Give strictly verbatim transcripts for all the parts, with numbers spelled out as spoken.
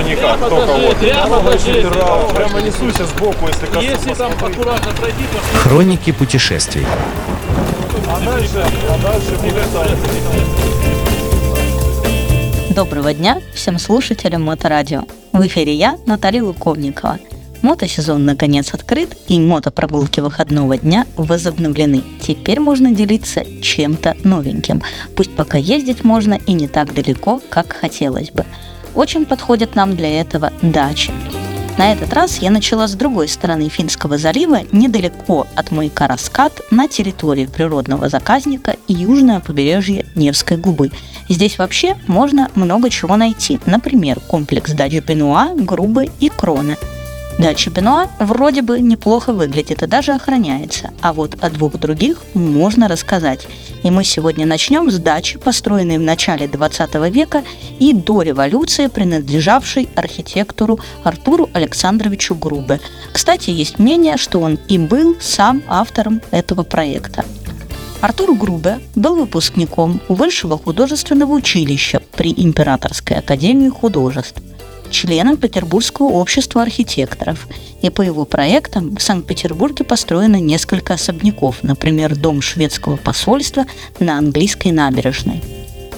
его никак, кто кого. Прямо несуйся сбоку, если как. Если там аккуратно пройти, то... Хроники путешествий. А дальше, а дальше не касается. Доброго дня всем слушателям Моторадио. В эфире я, Наталья Луковникова. Мотосезон наконец открыт, и мотопрогулки выходного дня возобновлены. Теперь можно делиться чем-то новеньким. Пусть пока ездить можно и не так далеко, как хотелось бы. Очень подходят нам для этого дачи. На этот раз я начала с другой стороны Финского залива, недалеко от маяка Раскат, на территории природного заказника и южное побережье Невской губы. Здесь вообще можно много чего найти. Например, комплекс дач Бенуа, Грубе и Кроны. Дача Бенуа вроде бы неплохо выглядит и даже охраняется, а вот о двух других можно рассказать. И мы сегодня начнем с дачи, построенной в начале двадцатого века и до революции, принадлежавшей архитектору Артуру Александровичу Грубе. Кстати, есть мнение, что он и был сам автором этого проекта. Артур Грубе был выпускником Высшего художественного училища при Императорской академии художеств, членом Петербургского общества архитекторов, и по его проектам в Санкт-Петербурге построено несколько особняков, например, дом шведского посольства на Английской набережной.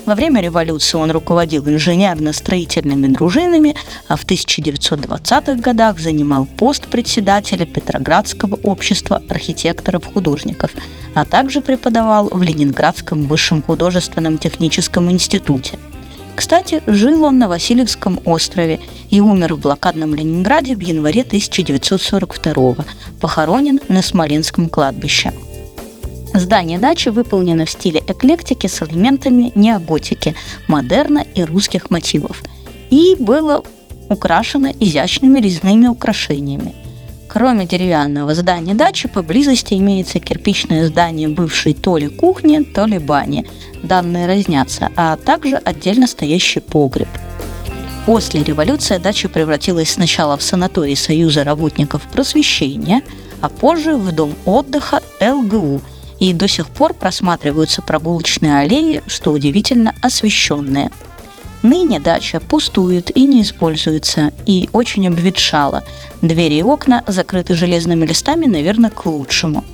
Во время революции он руководил инженерно-строительными дружинами, а в тысяча девятьсот двадцатых годах занимал пост председателя Петроградского общества архитекторов-художников, а также преподавал в Ленинградском высшем художественном-техническом институте. Кстати, жил он на Васильевском острове и умер в блокадном Ленинграде в январе тысяча девятьсот сорок второго, похоронен на Смоленском кладбище. Здание дачи выполнено в стиле эклектики с элементами неоготики, модерна и русских мотивов, и было украшено изящными резными украшениями. Кроме деревянного здания дачи, поблизости имеется кирпичное здание бывшей то ли кухни, то ли бани. Данные разнятся, а также отдельно стоящий погреб. После революции дача превратилась сначала в санаторий Союза работников просвещения, а позже в дом отдыха эл гэ у. И до сих пор просматриваются прогулочные аллеи, что удивительно, освещенные. Ныне дача пустует и не используется, и очень обветшала. Двери и окна закрыты железными листами, наверное, к лучшему.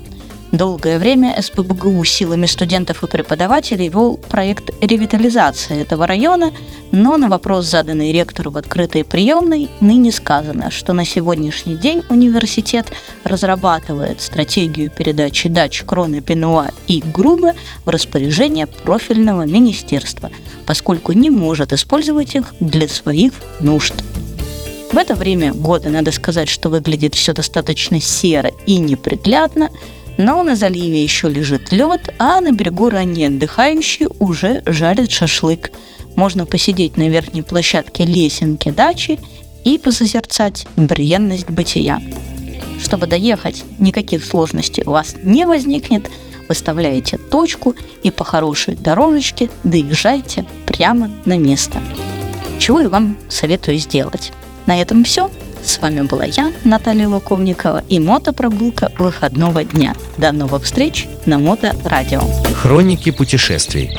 Долгое время эс пэ бэ гэ у силами студентов и преподавателей вел проект ревитализации этого района, но на вопрос, заданный ректору в открытой приемной, ныне сказано, что на сегодняшний день университет разрабатывает стратегию передачи дач Кроны, Бенуа и Грубе в распоряжение профильного министерства, поскольку не может использовать их для своих нужд. В это время года, надо сказать, что выглядит все достаточно серо и неприглядно, но на заливе еще лежит лед, а на берегу ранее отдыхающие уже жарят шашлык. Можно посидеть на верхней площадке лесенки дачи и посозерцать бренность бытия. Чтобы доехать, никаких сложностей у вас не возникнет. Выставляете точку и по хорошей дорожечке доезжайте прямо на место. Чего я вам советую сделать. На этом все. С вами была я, Наталья Луковникова, и мотопрогулка выходного дня. До новых встреч на Моторадио. Хроники путешествий.